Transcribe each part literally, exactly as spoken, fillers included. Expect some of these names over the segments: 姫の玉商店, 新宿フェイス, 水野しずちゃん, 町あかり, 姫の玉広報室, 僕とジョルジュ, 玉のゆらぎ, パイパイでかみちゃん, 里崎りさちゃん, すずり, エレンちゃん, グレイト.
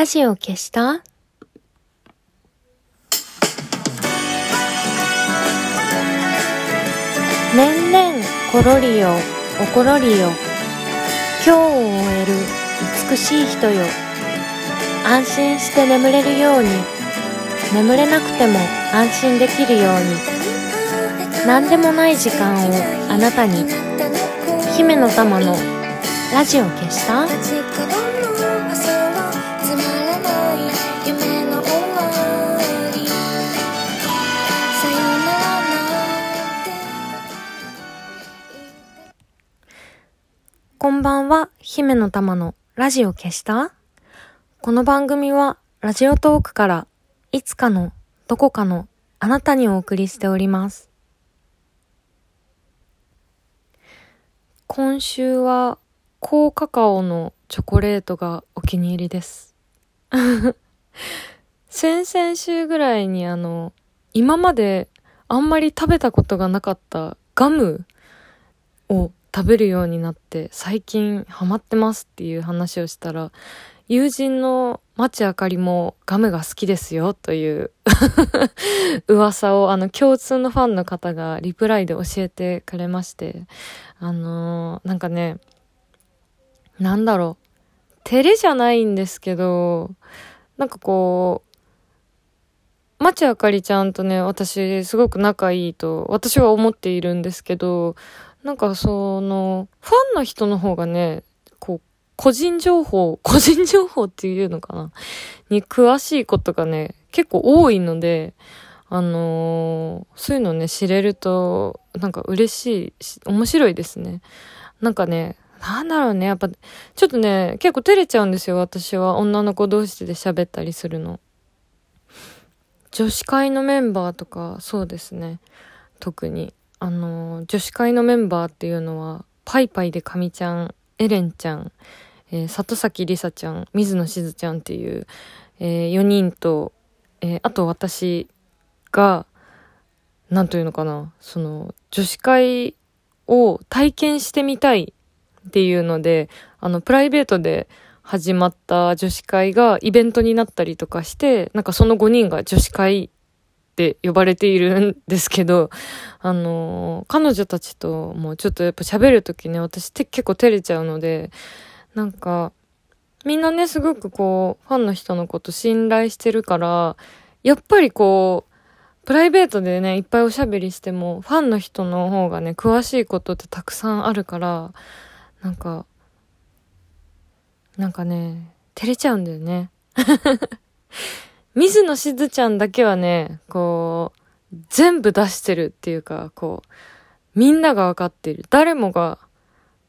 ラジオ消した？ねんねんころりよおころりよ、今日を終える美しい人よ、安心して眠れるように、眠れなくても安心できるように、なんでもない時間をあなたに。姫の玉のラジオ消した？こんばんは、姫の玉のラジオ消した？この番組はラジオトークからいつかのどこかのあなたにお送りしております。今週は高カカオのチョコレートがお気に入りです。先々週ぐらいにあの今まであんまり食べたことがなかったガムを食べるようになって最近ハマってますっていう話をしたら、友人の町あかりもガムが好きですよという噂をあの共通のファンの方がリプライで教えてくれまして、あのー、なんかね、なんだろう、照れじゃないんですけど、なんかこう町あかりちゃんとね、私すごく仲いいと私は思っているんですけど、なんかそのファンの人の方がね、こう個人情報個人情報っていうのかなに詳しいことがね結構多いので、あのー、そういうのね知れるとなんか嬉しいし面白いですね。なんかね、なんだろうね、やっぱちょっとね結構照れちゃうんですよ、私は。女の子同士で喋ったりするの、女子会のメンバーとか。そうですね、特にあの女子会のメンバーっていうのはパイパイでかみちゃん、エレンちゃん、えー、里崎りさちゃん、水野しずちゃんっていう、えー、よにんと、えー、あと私がなんというのかな、その女子会を体験してみたいっていうので、あのプライベートで始まった女子会がイベントになったりとかして、なんかそのごにんが女子会って呼ばれているんですけど、あの彼女たちともうちょっとやっぱ喋るときね、私って結構照れちゃうので、なんかみんなねすごくこうファンの人のこと信頼してるから、やっぱりこうプライベートでねいっぱいおしゃべりしてもファンの人の方がね詳しいことってたくさんあるから、なんかなんかね、照れちゃうんだよね。水野しずちゃんだけはね、こう、全部出してるっていうか、こう、みんなが分かっている。誰もが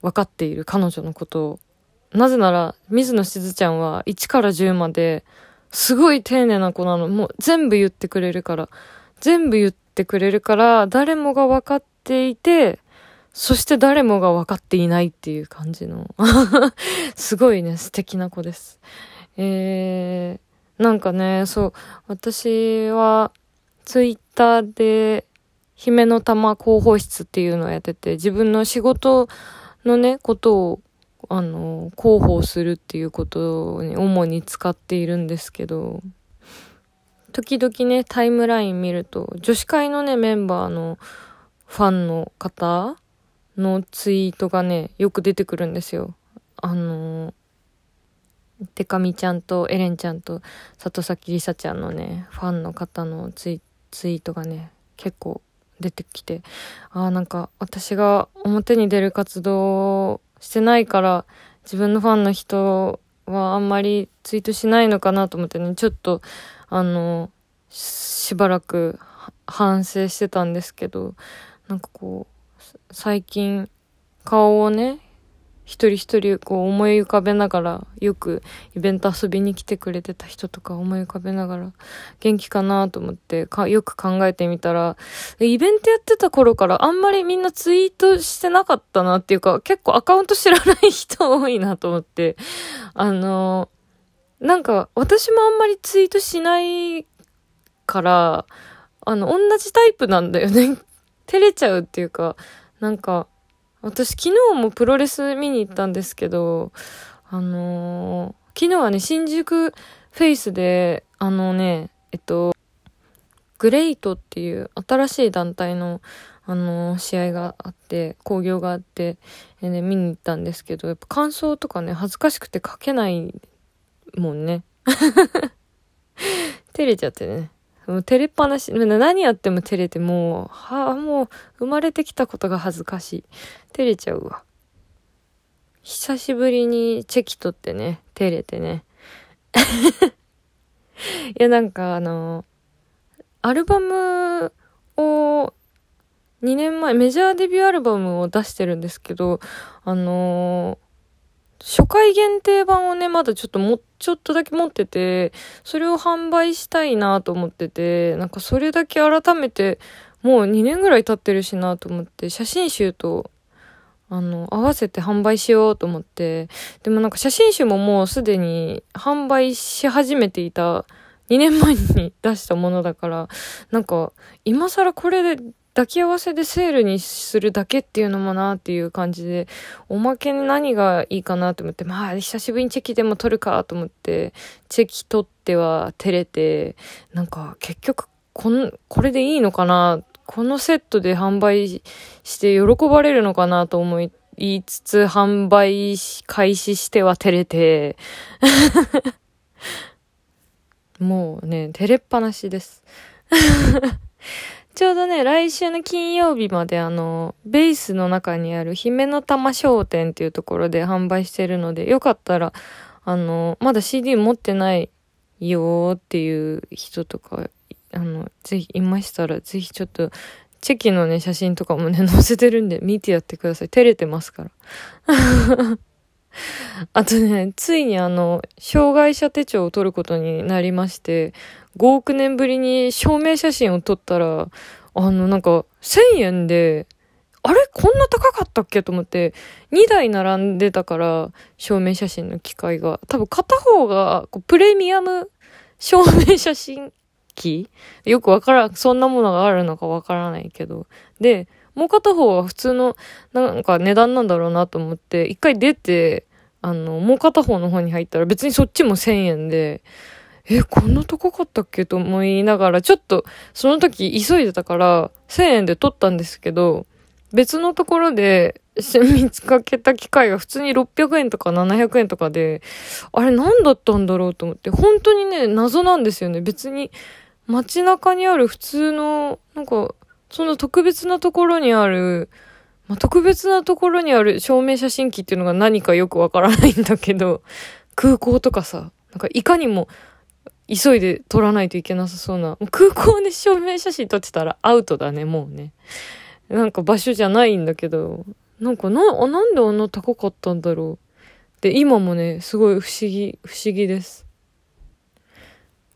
分かっている、彼女のことを。なぜなら、水野しずちゃんはいちからじゅうまで、すごい丁寧な子なの。もう全部言ってくれるから。全部言ってくれるから、誰もが分かっていて、そして誰もが分かっていないっていう感じのすごいね素敵な子です。えー、なんかね、そう、私はツイッターで姫の玉広報室っていうのをやってて、自分の仕事のねことをあの広報するっていうことに主に使っているんですけど、時々ねタイムライン見ると女子会のねメンバーのファンの方のツイートがねよく出てくるんですよ。あのてかみちゃんとエレンちゃんと里崎りさちゃんのねファンの方のツイ、ツイートがね結構出てきて、あーなんか私が表に出る活動してないから自分のファンの人はあんまりツイートしないのかなと思ってね、ちょっとあのしばらく反省してたんですけど、なんかこう最近顔をね一人一人こう思い浮かべながら、よくイベント遊びに来てくれてた人とか思い浮かべながら元気かなと思ってかよく考えてみたら、イベントやってた頃からあんまりみんなツイートしてなかったなっていうか、結構アカウント知らない人多いなと思って、あのなんか私もあんまりツイートしないから、あの同じタイプなんだよね照れちゃうっていうか、なんか、私昨日もプロレス見に行ったんですけど、あのー、昨日はね、新宿フェイスで、あのね、えっと、グレイトっていう新しい団体の、あのー、試合があって、興行があって、えーね、見に行ったんですけど、やっぱ感想とかね、恥ずかしくて書けないもんね。照れちゃってね。もう照れっぱなし、何やっても照れて、もう、はあ、もう生まれてきたことが恥ずかしい。照れちゃうわ。久しぶりにチェキ取ってね、照れてね。いや、なんかあのー、アルバムをにねんまえ、メジャーデビューアルバムを出してるんですけど、あのー、初回限定版をね、まだちょっとも、ちょっとだけ持ってて、それを販売したいなと思ってて、なんかそれだけ改めて、もうにねんぐらい経ってるしなと思って、写真集と、あの、合わせて販売しようと思って、でもなんか写真集ももうすでに販売し始めていたにねんまえに出したものだから、なんか今更これで抱き合わせでセールにするだけっていうのもなっていう感じで、おまけに何がいいかなと思って、まあ久しぶりにチェキでも撮るかと思って、チェキ撮っては照れて、なんか結局こん、これでいいのかな、このセットで販売して喜ばれるのかなと思い言いつつ販売開始しては照れてもうね、照れっぱなしですちょうどね、来週の金曜日まであのベースの中にある姫の玉商店っていうところで販売してるので、よかったらあのまだ シーディー 持ってないよーっていう人とか、あの、ぜひ、いましたら、ぜひちょっと、チェキのね、写真とかもね、載せてるんで、見てやってください。照れてますから。あとね、ついにあの、障害者手帳を撮ることになりまして、ごおくねんぶりに証明写真を撮ったら、あの、なんか、せんえんで、あれこんな高かったっけと思って、にだい並んでたから、証明写真の機械が。多分、片方が、こうプレミアム証明写真、よくわからん、そんなものがあるのかわからないけど。で、もう片方は普通の、なんか値段なんだろうなと思って、一回出て、あの、もう片方の方に入ったら別にそっちもせんえんで、え、こんな高かったっけと思いながら、ちょっと、その時急いでたから、せんえんで取ったんですけど、別のところで見つかけた機械が普通にろっぴゃくえんとかななひゃくえんとかで、あれ何だったんだろうと思って、本当にね、謎なんですよね。別に、街中にある普通の、なんか、その特別なところにある、まあ、特別なところにある証明写真機っていうのが何かよくわからないんだけど、空港とかさ、なんかいかにも急いで撮らないといけなさそうな、空港で証明写真撮ってたらアウトだね、もうね。なんか場所じゃないんだけど、なんかな、あ、なんであんな高かったんだろう。で、今もね、すごい不思議、不思議です。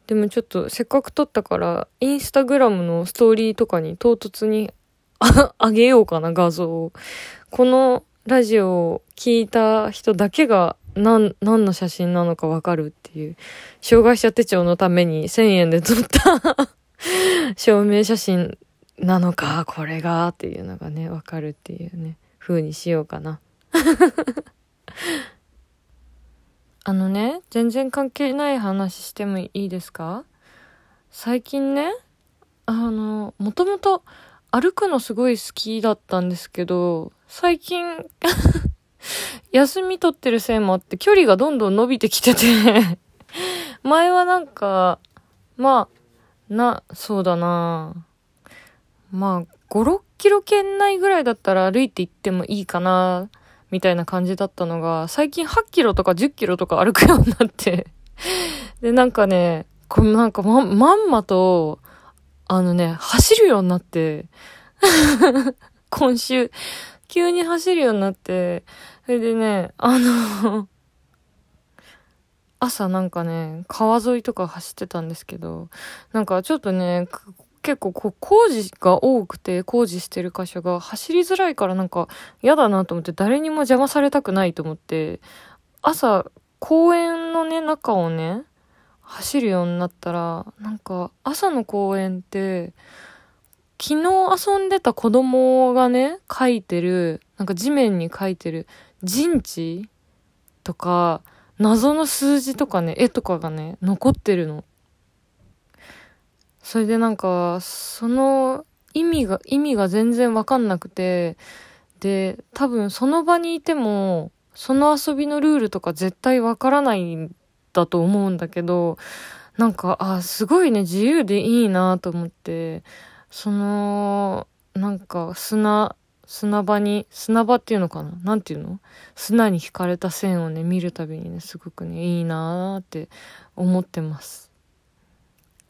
でもちょっとせっかく撮ったからインスタグラムのストーリーとかに唐突にあげようかな、画像を。このラジオを聞いた人だけが何、何の写真なのかわかるっていう、障害者手帳のためにせんえんで撮った証明写真なのか、これがっていうのがね、わかるっていうね、風にしようかな。あのね、全然関係ない話してもいいですか？最近ね、あの、もともと歩くのすごい好きだったんですけど、最近休み取ってるせいもあって距離がどんどん伸びてきてて前はなんか、まあ、な、そうだな、まあ、ごろっキロ圏内ぐらいだったら歩いて行ってもいいかなみたいな感じだったのが、最近はちキロとかじゅっキロとか歩くようになって。で、なんかね、これなんか ま, まんまと、あのね、走るようになって、今週、急に走るようになって、それでね、あの、朝なんかね、川沿いとか走ってたんですけど、なんかちょっとね、結構こう工事が多くて、工事してる箇所が走りづらいからなんか嫌だなと思って、誰にも邪魔されたくないと思って、朝公園のね、中をね、走るようになったら、なんか朝の公園って、昨日遊んでた子供がね、描いてる、なんか地面に描いてる陣地とか、謎の数字とかね、絵とかがね残ってるの。それでなんかその意味が意味が全然わかんなくて、で多分その場にいてもその遊びのルールとか絶対わからないんだと思うんだけど、なんかあすごいね自由でいいなと思って、そのなんか砂砂場に砂場っていうのかな、なんていうの、砂に引かれた線をね見るたびにねすごくねいいなーって思ってます。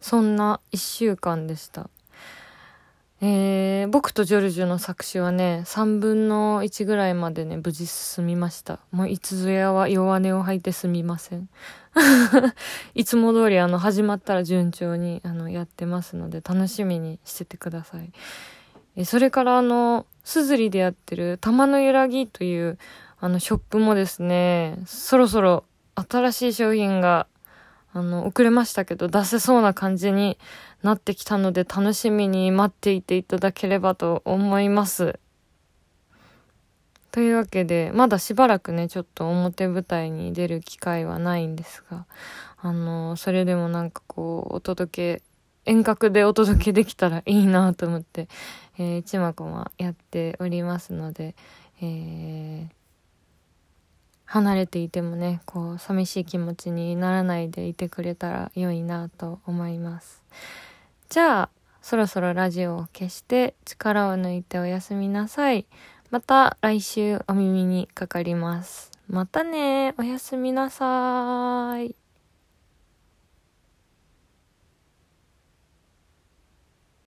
そんな一週間でした。えー、僕とジョルジュの作詞はねさんぶんのいちぐらいまでね無事進みました。もういつぞやは弱音を吐いてすみませんいつも通りあの始まったら順調にあのやってますので楽しみにしててください。えそれからあのすずりでやってる玉のゆらぎというあのショップもですね、そろそろ新しい商品があの遅れましたけど出せそうな感じになってきたので楽しみに待っていていただければと思います。というわけでまだしばらくねちょっと表舞台に出る機会はないんですが、あのそれでもなんかこうお届け遠隔でお届けできたらいいなと思って、えー、ちまこまやっておりますので、えー、離れていてもねこう寂しい気持ちにならないでいてくれたら良いなと思います。じゃあそろそろラジオを消して力を抜いておやすみなさい。また来週お耳にかかります。またね、おやすみなさい。